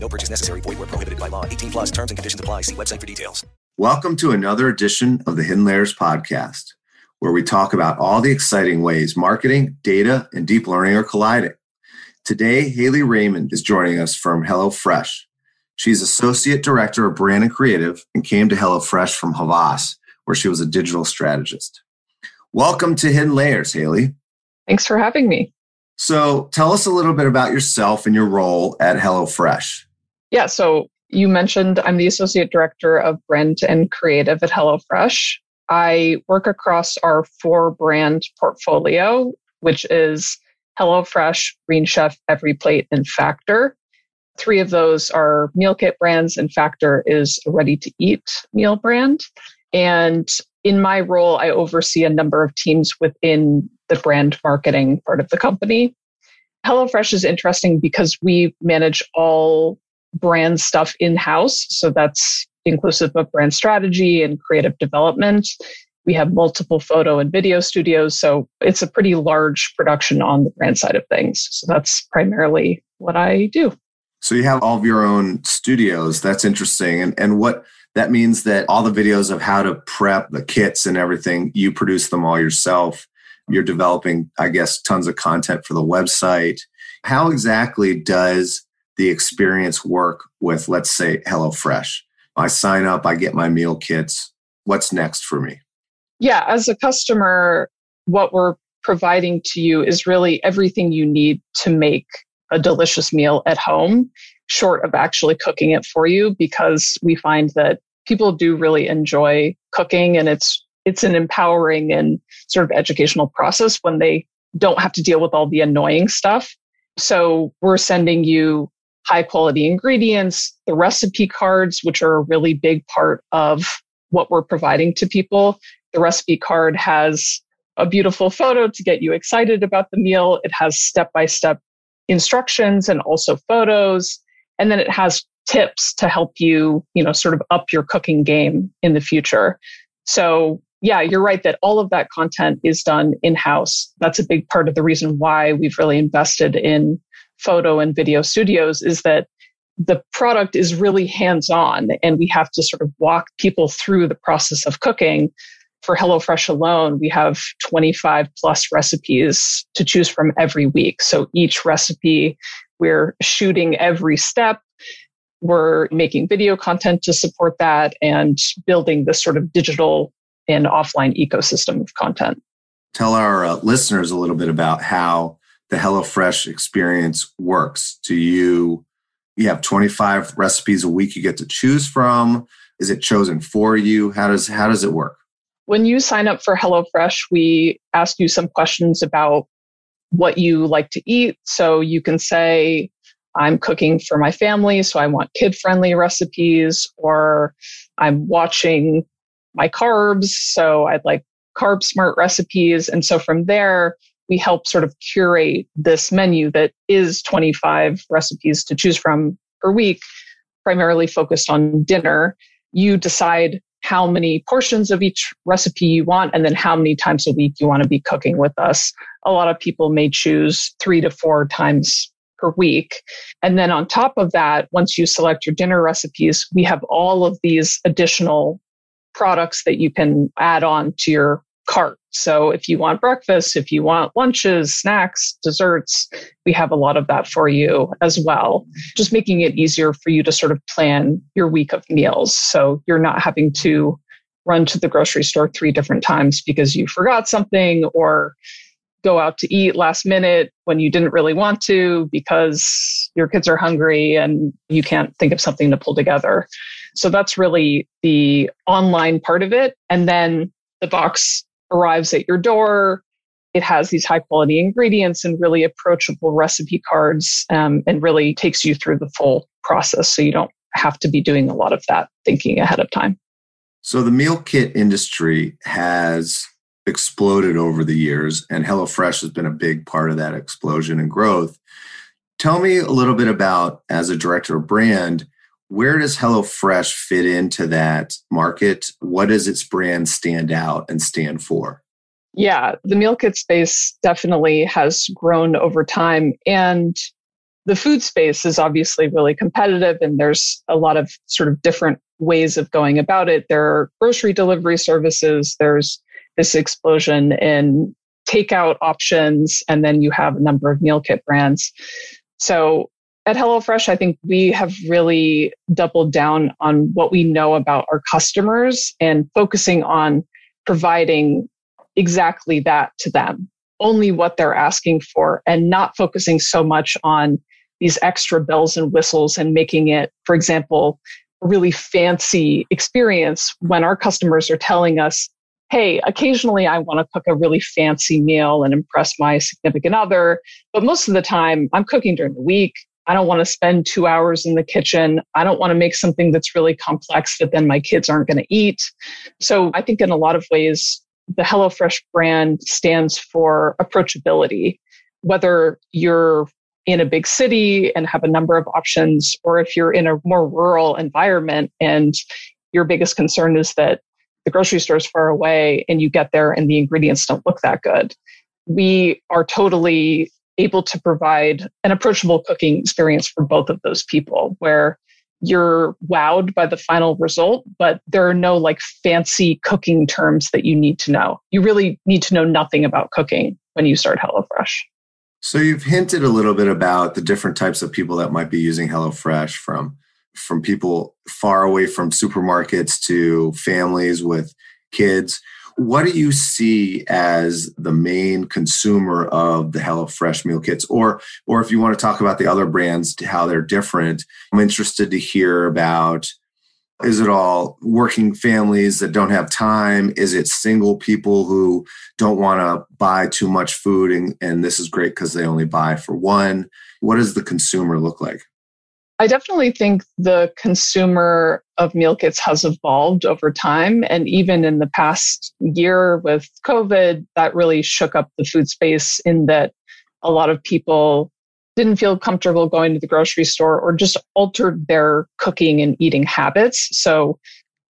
No purchase necessary. Void where prohibited by law. 18 plus terms and conditions apply. See website for details. Welcome to another edition of the Hidden Layers podcast, where we talk about all the exciting ways marketing, data, and deep learning are colliding. Today, Haley Raymond is joining us from HelloFresh. She's Associate Director of Brand and Creative and came to HelloFresh from Havas, where she was a digital strategist. Welcome to Hidden Layers, Haley. Thanks for having me. So tell us a little bit about yourself and your role at HelloFresh. Yeah, so you mentioned I'm the Associate Director of Brand and Creative at HelloFresh. I work across our four-brand portfolio, which is HelloFresh, Green Chef, Every Plate, and Factor. Three of those are meal kit brands, and Factor is a ready-to-eat meal brand. And in my role, I oversee a number of teams within the brand marketing part of the company. HelloFresh is interesting because we manage all brand stuff in-house. So that's inclusive of brand strategy and creative development. We have multiple photo and video studios. So it's a pretty large production on the brand side of things. So that's primarily what I do. So you have all of your own studios. That's interesting. And what that means that all the videos of how to prep the kits and everything, you produce them all yourself. You're developing, I guess, tons of content for the website. How exactly does the experience work with, let's say, HelloFresh? I sign up, I get my meal kits. What's next for me? Yeah, as a customer, what we're providing to you is really everything you need to make a delicious meal at home, short of actually cooking it for you, because we find that people do really enjoy cooking, and it's an empowering and sort of educational process when they don't have to deal with all the annoying stuff. So we're sending you high quality ingredients, the recipe cards, which are a really big part of what we're providing to people. The recipe card has a beautiful photo to get you excited about the meal. It has step-by-step instructions and also photos. And then it has tips to help you, sort of up your cooking game in the future. So yeah, you're right that all of that content is done in-house. That's a big part of the reason why we've really invested in photo and video studios, is that the product is really hands-on and we have to sort of walk people through the process of cooking. For HelloFresh alone, we have 25 plus recipes to choose from every week. So each recipe, we're shooting every step. We're making video content to support that and building this sort of digital and offline ecosystem of content. Tell our listeners a little bit about how the HelloFresh experience works. Do you have 25 recipes a week you get to choose from? Is it chosen for you? How does it work? When you sign up for HelloFresh, we ask you some questions about what you like to eat. So you can say, I'm cooking for my family, so I want kid-friendly recipes, or I'm watching my carbs, so I'd like carb-smart recipes. And so from there, we help sort of curate this menu that is 25 recipes to choose from per week, primarily focused on dinner. You decide how many portions of each recipe you want, and then how many times a week you want to be cooking with us. A lot of people may choose 3 to 4 times per week. And then on top of that, once you select your dinner recipes, we have all of these additional products that you can add on to your cart. So if you want breakfast, if you want lunches, snacks, desserts, we have a lot of that for you as well. Just making it easier for you to sort of plan your week of meals. So you're not having to run to the grocery store 3 different times because you forgot something, or go out to eat last minute when you didn't really want to because your kids are hungry and you can't think of something to pull together. So that's really the online part of it. And then the box arrives at your door. It has these high quality ingredients and really approachable recipe cards, and really takes you through the full process. So you don't have to be doing a lot of that thinking ahead of time. So the meal kit industry has exploded over the years, and HelloFresh has been a big part of that explosion and growth. Tell me a little bit about, as a director of brand, where does HelloFresh fit into that market? What does its brand stand out and stand for? Yeah, the meal kit space definitely has grown over time. And the food space is obviously really competitive, and there's a lot of sort of different ways of going about it. There are grocery delivery services. There's this explosion in takeout options, and then you have a number of meal kit brands. So at HelloFresh, I think we have really doubled down on what we know about our customers and focusing on providing exactly that to them, only what they're asking for, and not focusing so much on these extra bells and whistles and making it, for example, a really fancy experience when our customers are telling us, hey, occasionally I want to cook a really fancy meal and impress my significant other, but most of the time I'm cooking during the week. I don't want to spend 2 hours in the kitchen. I don't want to make something that's really complex that then my kids aren't going to eat. So I think in a lot of ways, the HelloFresh brand stands for approachability, whether you're in a big city and have a number of options, or if you're in a more rural environment and your biggest concern is that the grocery store is far away and you get there and the ingredients don't look that good. We are totally able to provide an approachable cooking experience for both of those people, where you're wowed by the final result, but there are no like fancy cooking terms that you need to know. You really need to know nothing about cooking when you start HelloFresh. So you've hinted a little bit about the different types of people that might be using HelloFresh, from people far away from supermarkets to families with kids. What do you see as the main consumer of the HelloFresh meal kits? Or if you want to talk about the other brands, how they're different, I'm interested to hear about, is it all working families that don't have time? Is it single people who don't want to buy too much food and this is great because they only buy for one? What does the consumer look like? I definitely think the consumer of meal kits has evolved over time. And even in the past year with COVID, that really shook up the food space, in that a lot of people didn't feel comfortable going to the grocery store or just altered their cooking and eating habits. So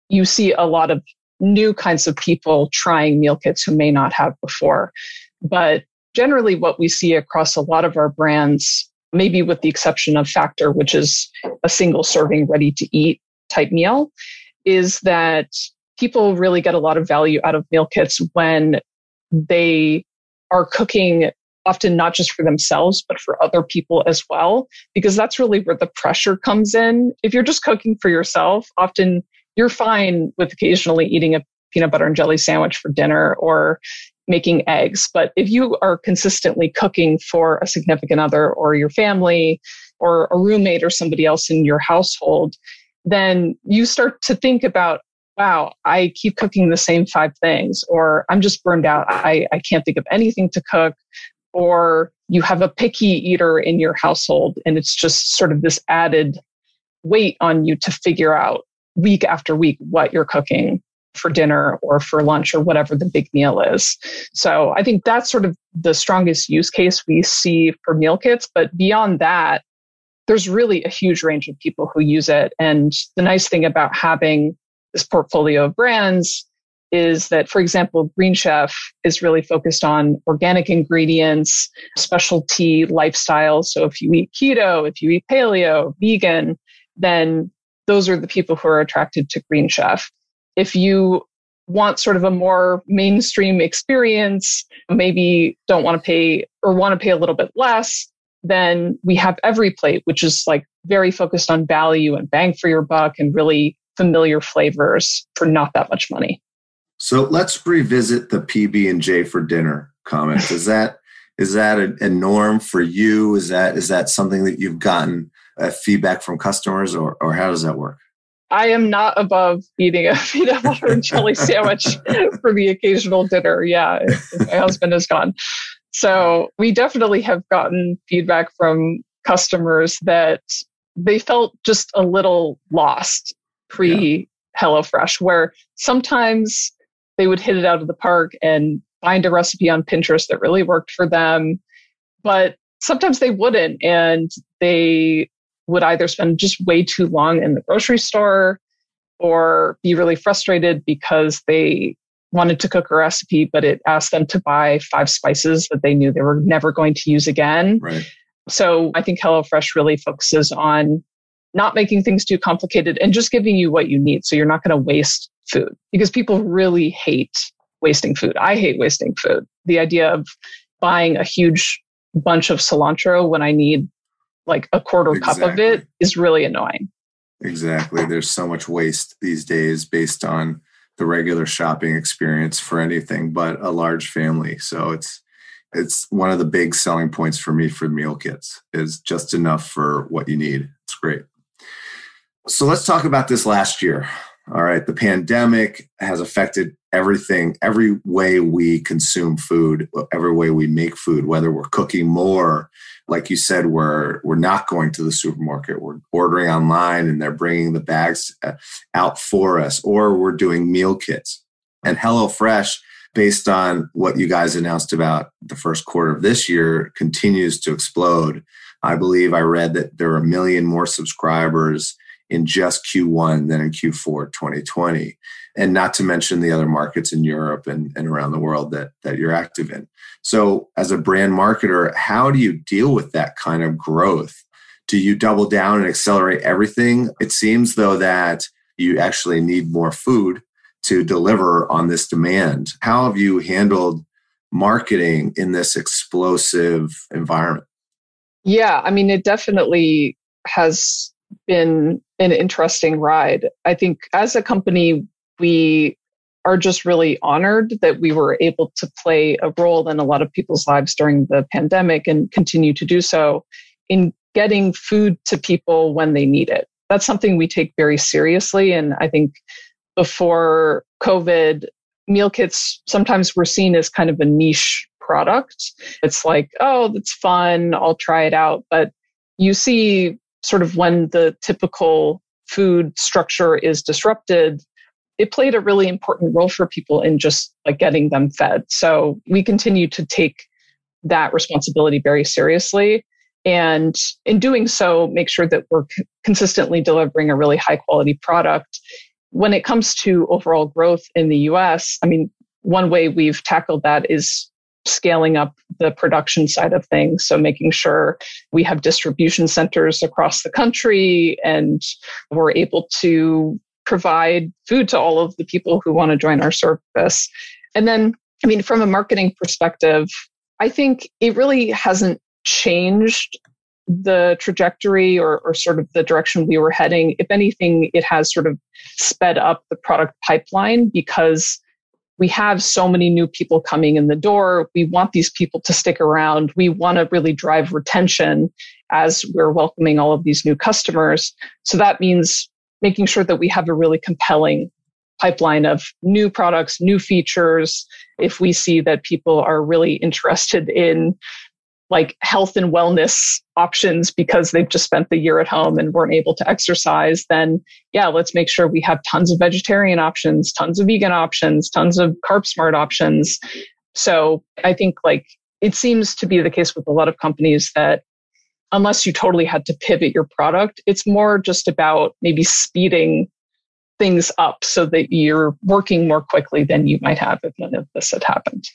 you see a lot of new kinds of people trying meal kits who may not have before. But generally what we see across a lot of our brands, maybe with the exception of Factor, which is a single serving, ready-to-eat type meal, is that people really get a lot of value out of meal kits when they are cooking, often not just for themselves, but for other people as well, because that's really where the pressure comes in. If you're just cooking for yourself, often you're fine with occasionally eating a peanut butter and jelly sandwich for dinner or making eggs. But if you are consistently cooking for a significant other or your family or a roommate or somebody else in your household, then you start to think about, wow, I keep cooking the same 5 things, or I'm just burned out. I can't think of anything to cook. Or you have a picky eater in your household, and it's just sort of this added weight on you to figure out week after week what you're cooking for dinner or for lunch or whatever the big meal is. So I think that's sort of the strongest use case we see for meal kits. But beyond that, there's really a huge range of people who use it. And the nice thing about having this portfolio of brands is that, for example, Green Chef is really focused on organic ingredients, specialty lifestyles. So if you eat keto, if you eat paleo, vegan, then those are the people who are attracted to Green Chef. If you want sort of a more mainstream experience, maybe don't want to pay or want to pay a little bit less, then we have Every Plate, which is like very focused on value and bang for your buck and really familiar flavors for not that much money. So let's revisit the PB&J for dinner comment. Is that a norm for you? Is that something that you've gotten feedback from customers, or how does that work? I am not above eating a peanut butter and jelly sandwich for the occasional dinner. Yeah, if my husband is gone. So we definitely have gotten feedback from customers that they felt just a little lost pre HelloFresh, where sometimes they would hit it out of the park and find a recipe on Pinterest that really worked for them. But sometimes they wouldn't, and they would either spend just way too long in the grocery store or be really frustrated because they wanted to cook a recipe, but it asked them to buy 5 spices that they knew they were never going to use again. Right. So I think HelloFresh really focuses on not making things too complicated and just giving you what you need. So you're not going to waste food, because people really hate wasting food. I hate wasting food. The idea of buying a huge bunch of cilantro when I need like a quarter cup of it is really annoying. Exactly. There's so much waste these days based on the regular shopping experience for anything but a large family. So it's one of the big selling points for me for meal kits is just enough for what you need. It's great. So let's talk about this last year. All right. The pandemic has affected everything, every way we consume food, every way we make food, whether we're cooking more, like you said, we're not going to the supermarket, we're ordering online and they're bringing the bags out for us, or we're doing meal kits. And HelloFresh, based on what you guys announced about the first quarter of this year, continues to explode. I believe I read that there are 1 million more subscribers in just Q1 than in Q4 2020. And not to mention the other markets in Europe and around the world that you're active in. So as a brand marketer, how do you deal with that kind of growth? Do you double down and accelerate everything? It seems though that you actually need more food to deliver on this demand. How have you handled marketing in this explosive environment? Yeah, I mean, it definitely has been an interesting ride. I think as a company, we are just really honored that we were able to play a role in a lot of people's lives during the pandemic and continue to do so in getting food to people when they need it. That's something we take very seriously. And I think before COVID, meal kits sometimes were seen as kind of a niche product. It's like, oh, that's fun, I'll try it out. But you see sort of when the typical food structure is disrupted, it played a really important role for people in just like getting them fed. So we continue to take that responsibility very seriously. And in doing so, make sure that we're consistently delivering a really high quality product. When it comes to overall growth in the US, I mean, one way we've tackled that is scaling up the production side of things. So making sure we have distribution centers across the country and we're able to provide food to all of the people who want to join our service. And then, I mean, from a marketing perspective, I think it really hasn't changed the trajectory or sort of the direction we were heading. If anything, it has sort of sped up the product pipeline because we have so many new people coming in the door. We want these people to stick around. We want to really drive retention as we're welcoming all of these new customers. So that means making sure that we have a really compelling pipeline of new products, new features. If we see that people are really interested in like health and wellness options because they've just spent the year at home and weren't able to exercise, then yeah, let's make sure we have tons of vegetarian options, tons of vegan options, tons of carb smart options. So I think like it seems to be the case with a lot of companies that unless you totally had to pivot your product, it's more just about maybe speeding things up so that you're working more quickly than you might have if none of this had happened.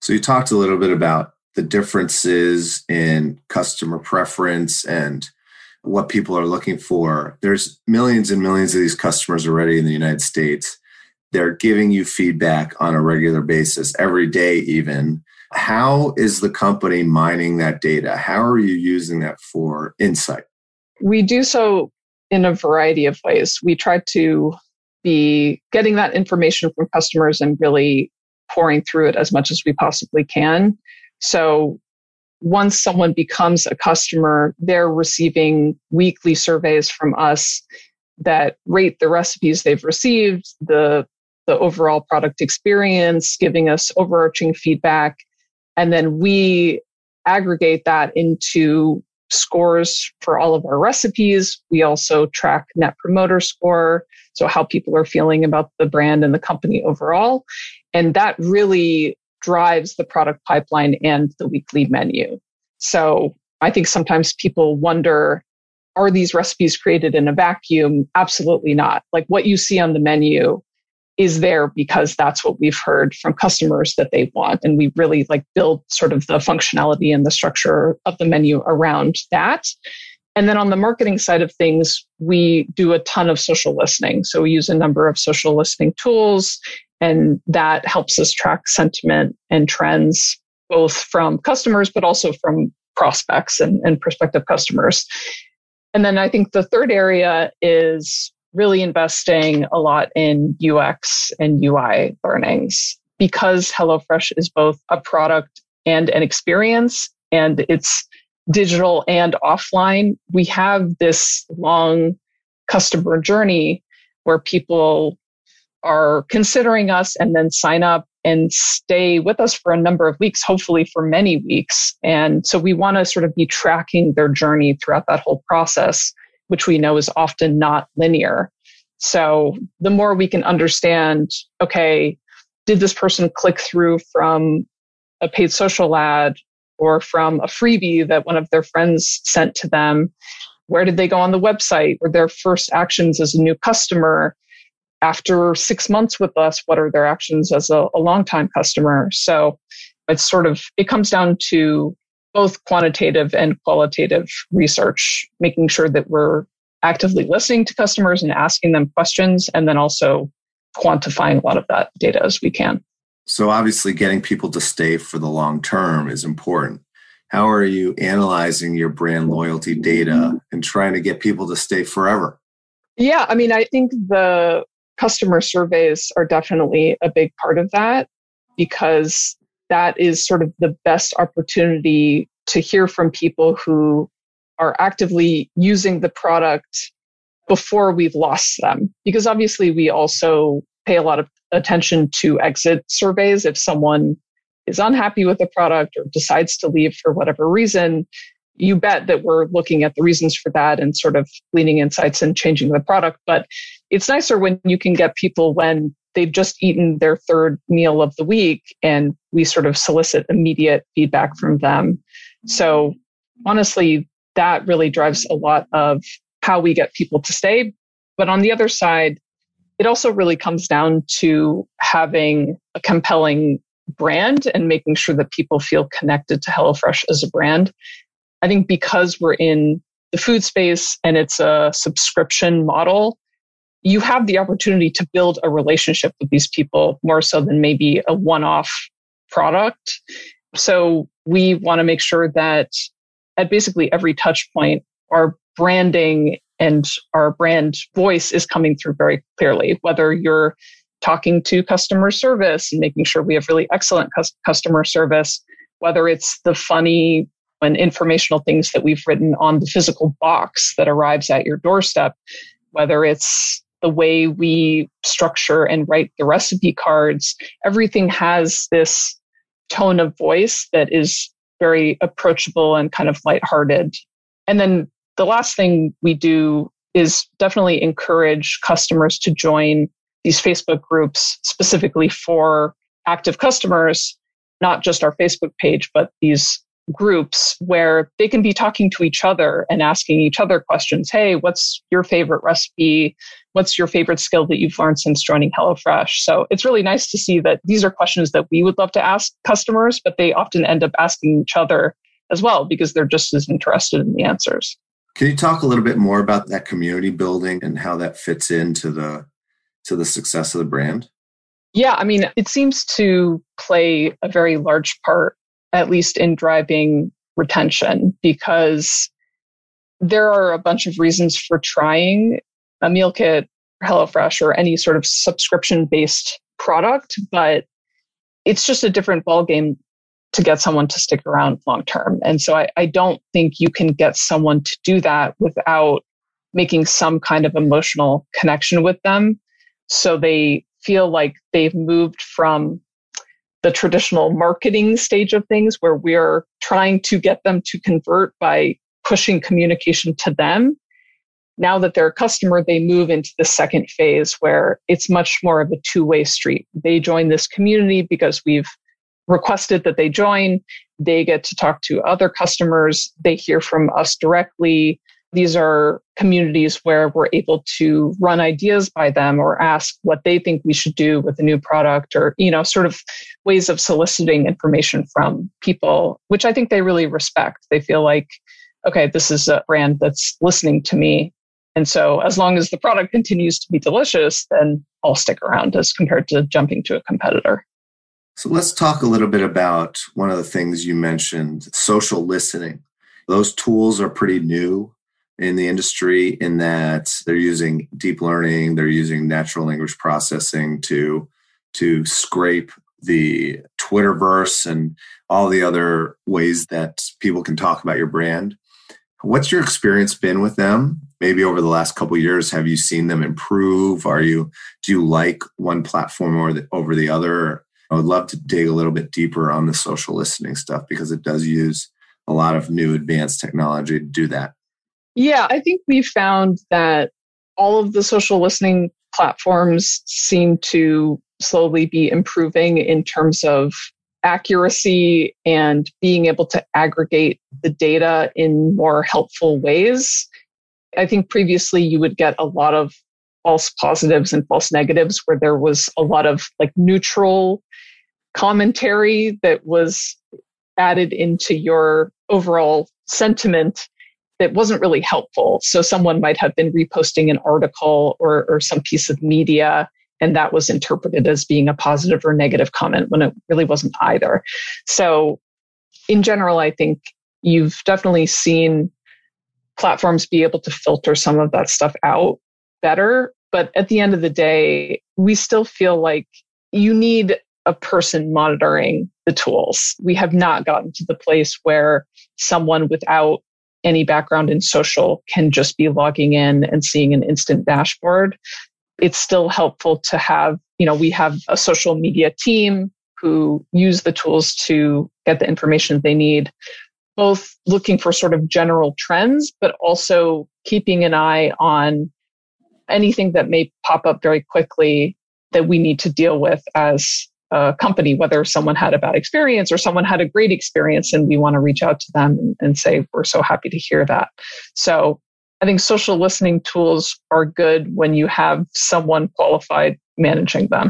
So you talked a little bit about the differences in customer preference and what people are looking for. There's millions and millions of these customers already in the United States. They're giving you feedback on a regular basis, every day even. How is the company mining that data? How are you using that for insight? We do so in a variety of ways. We try to be getting that information from customers and really pouring through it as much as we possibly can. So once someone becomes a customer, they're receiving weekly surveys from us that rate the recipes they've received, the overall product experience, giving us overarching feedback. And then we aggregate that into scores for all of our recipes. We also track Net Promoter Score, so how people are feeling about the brand and the company overall. And that really drives the product pipeline and the weekly menu. So I think sometimes people wonder, are these recipes created in a vacuum? Absolutely not. Like what you see on the menu is there because that's what we've heard from customers that they want. And we really like build sort of the functionality and the structure of the menu around that. And then on the marketing side of things, we do a ton of social listening. So we use a number of social listening tools, and that helps us track sentiment and trends, both from customers, but also from prospects and prospective customers. And then I think the third area is really investing a lot in UX and UI learnings, because HelloFresh is both a product and an experience, and it's digital and offline. We have this long customer journey where people are considering us and then sign up and stay with us for a number of weeks, hopefully for many weeks. And so we want to sort of be tracking their journey throughout that whole process, which we know is often not linear. So the more we can understand, okay, did this person click through from a paid social ad or from a freebie that one of their friends sent to them? Where did they go on the website? Were their first actions as a new customer? After 6 months with us, what are their actions as a longtime customer? So it's sort of, it comes down to both quantitative and qualitative research, making sure that we're actively listening to customers and asking them questions, and then also quantifying a lot of that data as we can. So obviously getting people to stay for the long term is important. How are you analyzing your brand loyalty data and trying to get people to stay forever? Yeah, I mean, I think the customer surveys are definitely a big part of that, because that is sort of the best opportunity to hear from people who are actively using the product before we've lost them. Because obviously we also pay a lot of attention to exit surveys. If someone is unhappy with the product or decides to leave for whatever reason, you bet that we're looking at the reasons for that and sort of gleaning insights and changing the product. But it's nicer when you can get people when they've just eaten their third meal of the week, and we sort of solicit immediate feedback from them. So honestly, that really drives a lot of how we get people to stay. But on the other side, it also really comes down to having a compelling brand and making sure that people feel connected to HelloFresh as a brand. I think because we're in the food space and it's a subscription model, you have the opportunity to build a relationship with these people more so than maybe a one-off product. So we want to make sure that at basically every touch point, our branding and our brand voice is coming through very clearly, whether you're talking to customer service and making sure we have really excellent customer service, whether it's the funny and informational things that we've written on the physical box that arrives at your doorstep, whether it's the way we structure and write the recipe cards. Everything has this tone of voice that is very approachable and kind of lighthearted. And then the last thing we do is definitely encourage customers to join these Facebook groups specifically for active customers, not just our Facebook page, but these groups where they can be talking to each other and asking each other questions. Hey, what's your favorite recipe? What's your favorite skill that you've learned since joining HelloFresh? So it's really nice to see that these are questions that we would love to ask customers, but they often end up asking each other as well because they're just as interested in the answers. Can you talk a little bit more about that community building and how that fits into the success of the brand? Yeah, I mean, it seems to play a very large part, at least in driving retention, because there are a bunch of reasons for trying a meal kit, HelloFresh, or any sort of subscription-based product, but it's just a different ballgame to get someone to stick around long-term. And so I don't think you can get someone to do that without making some kind of emotional connection with them, so they feel like they've moved from the traditional marketing stage of things where we're trying to get them to convert by pushing communication to them. Now that they're a customer, they move into the second phase where it's much more of a two-way street. They join this community because we've requested that they join. They get to talk to other customers. They hear from us directly. These are communities where we're able to run ideas by them or ask what they think we should do with a new product or, sort of ways of soliciting information from people, which I think they really respect. They feel like, okay, this is a brand that's listening to me. And so as long as the product continues to be delicious, then I'll stick around as compared to jumping to a competitor. So let's talk a little bit about one of the things you mentioned, social listening. Those tools are pretty new in the industry in that they're using deep learning, they're using natural language processing to scrape the Twitterverse and all the other ways that people can talk about your brand. What's your experience been with them? Maybe over the last couple of years, have you seen them improve? Do you like one platform over the other? I would love to dig a little bit deeper on the social listening stuff because it does use a lot of new advanced technology to do that. Yeah, I think we found that all of the social listening platforms seem to slowly be improving in terms of accuracy and being able to aggregate the data in more helpful ways. I think previously you would get a lot of false positives and false negatives where there was a lot of neutral commentary that was added into your overall sentiment that wasn't really helpful. So someone might have been reposting an article or some piece of media, and that was interpreted as being a positive or negative comment when it really wasn't either. So in general, I think you've definitely seen platforms be able to filter some of that stuff out better. But at the end of the day, we still feel like you need a person monitoring the tools. We have not gotten to the place where someone without any background in social can just be logging in and seeing an instant dashboard. It's still helpful to have, we have a social media team who use the tools to get the information they need, both looking for sort of general trends, but also keeping an eye on anything that may pop up very quickly that we need to deal with as a company, whether someone had a bad experience or someone had a great experience and we want to reach out to them and say, we're so happy to hear that. So I think social listening tools are good when you have someone qualified managing them.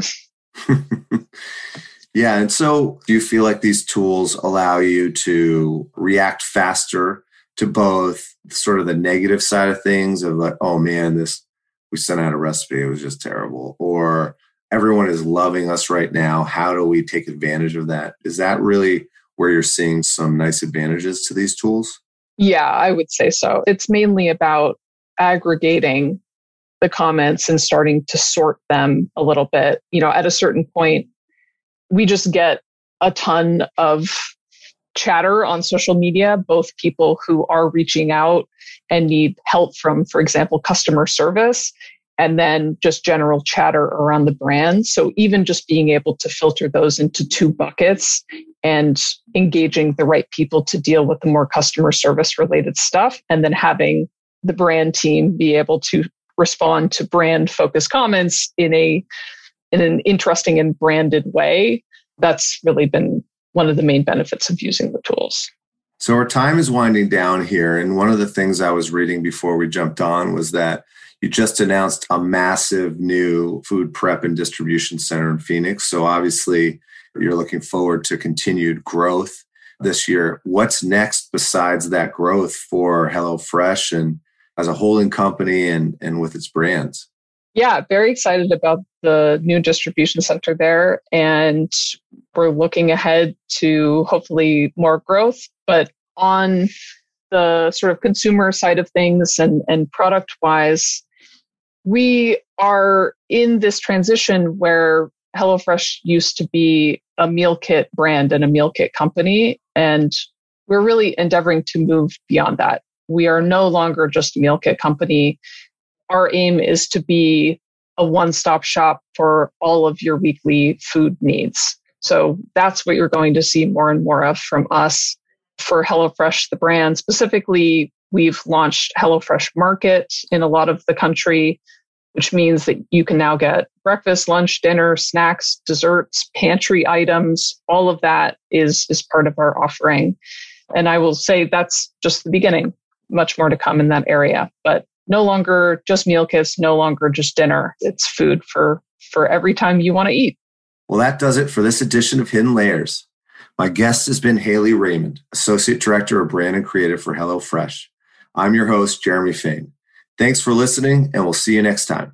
Yeah. And so do you feel like these tools allow you to react faster to both sort of the negative side of things of oh man, we sent out a recipe, it was just terrible, or everyone is loving us right now. How do we take advantage of that? Is that really where you're seeing some nice advantages to these tools? Yeah, I would say so. It's mainly about aggregating the comments and starting to sort them a little bit. At a certain point, we just get a ton of chatter on social media, both people who are reaching out and need help from, for example, customer service, and then just general chatter around the brand. So even just being able to filter those into two buckets and engaging the right people to deal with the more customer service related stuff, and then having the brand team be able to respond to brand focused comments in an interesting and branded way. That's really been one of the main benefits of using the tools. So our time is winding down here. And one of the things I was reading before we jumped on was that you just announced a massive new food prep and distribution center in Phoenix. So obviously, you're looking forward to continued growth this year. What's next besides that growth for HelloFresh and as a holding company and with its brands? Yeah, very excited about the new distribution center there. And we're looking ahead to hopefully more growth. But on the sort of consumer side of things and product-wise, we are in this transition where HelloFresh used to be a meal kit brand and a meal kit company, and we're really endeavoring to move beyond that. We are no longer just a meal kit company. Our aim is to be a one-stop shop for all of your weekly food needs. So that's what you're going to see more and more of from us. For HelloFresh, the brand specifically, We've launched HelloFresh Market in a lot of the country, which means that you can now get breakfast, lunch, dinner, snacks, desserts, pantry items. All of that is part of our offering. And I will say that's just the beginning. Much more to come in that area, but no longer just meal kits, no longer just dinner. It's food for every time you want to eat. Well, that does it for this edition of Hidden Layers. My guest has been Haley Raymond, Associate Director of Brand and Creative for HelloFresh. I'm your host, Jeremy Fain. Thanks for listening, and we'll see you next time.